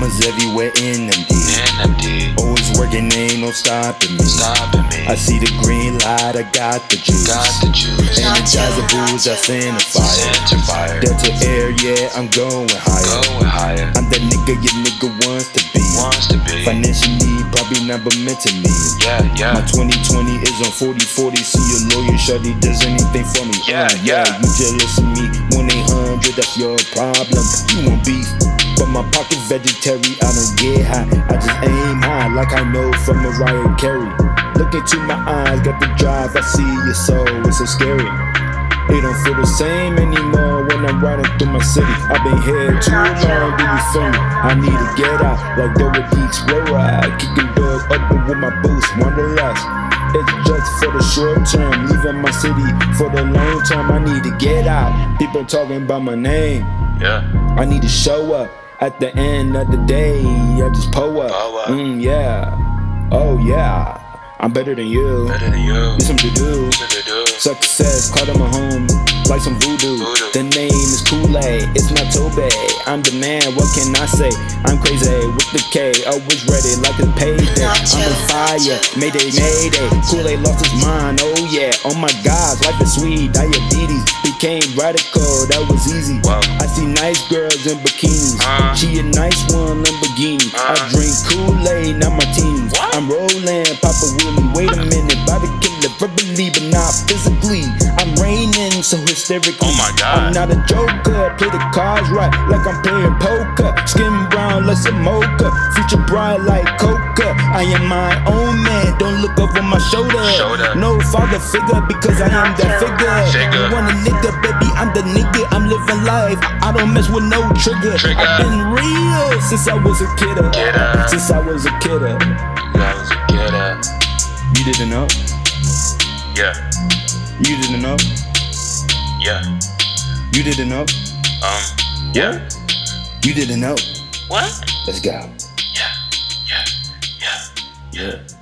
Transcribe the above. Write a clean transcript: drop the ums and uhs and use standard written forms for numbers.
Mamas everywhere in MD. Always working, ain't no stopping me. I see the green light, I got the juice. Energizer booze, I send a fire. Delta Air, yeah, I'm going higher. I'm that nigga your nigga wants to be. Financially, probably not, but mentally. Yeah. My 2020 is on 40-40. See your lawyer, shawty does anything for me. Yeah. You jealous of me? 1-800, that's your problem. You want beef? But my pocket vegetarian, I don't get high. I just aim high like I know from Mariah Carey. Look into my eyes, got the drive, I see your soul, it's so scary. It don't feel the same anymore when I'm riding through my city. I've been here too long, do you feel me? I need to get out like the Explorer. I kicking doors open with my boots, wanderlust. It's just for the short term, leaving my city for the long term. I need to get out, people talking about my name. I need to show up. At the end of the day, I just pull up. I'm better than you. Need some to do. Success, call them a home, like some voodoo. The name is Kool-Aid, it's not Tobe. I'm the man, what can I say? I'm crazy with the K, always ready like a payday. I'm on fire, mayday. Kool-Aid lost his mind, oh yeah. Oh my God, life is sweet, diabetes. Became radical, that was easy. I see nice girls in bikinis. She a nice one, Lamborghini. I drink Kool-Aid, not my teens. I'm rolling, Papa Willie. Wait a minute, about to kill it verbally, but not physically. I'm raining so hysterically. Oh my God. I'm not a joker. Play the cards right, like I'm playing poker. Skin brown, like some mocha. Future bright like Coca. I am my own man. Don't look over my shoulder. No father figure, because I am that figure. You want a nigga? Baby, I'm the nigga, I'm living life. I don't mess with no trigger. I've been real since I was a kidder. You didn't know? You didn't know? What? Let's go. Yeah.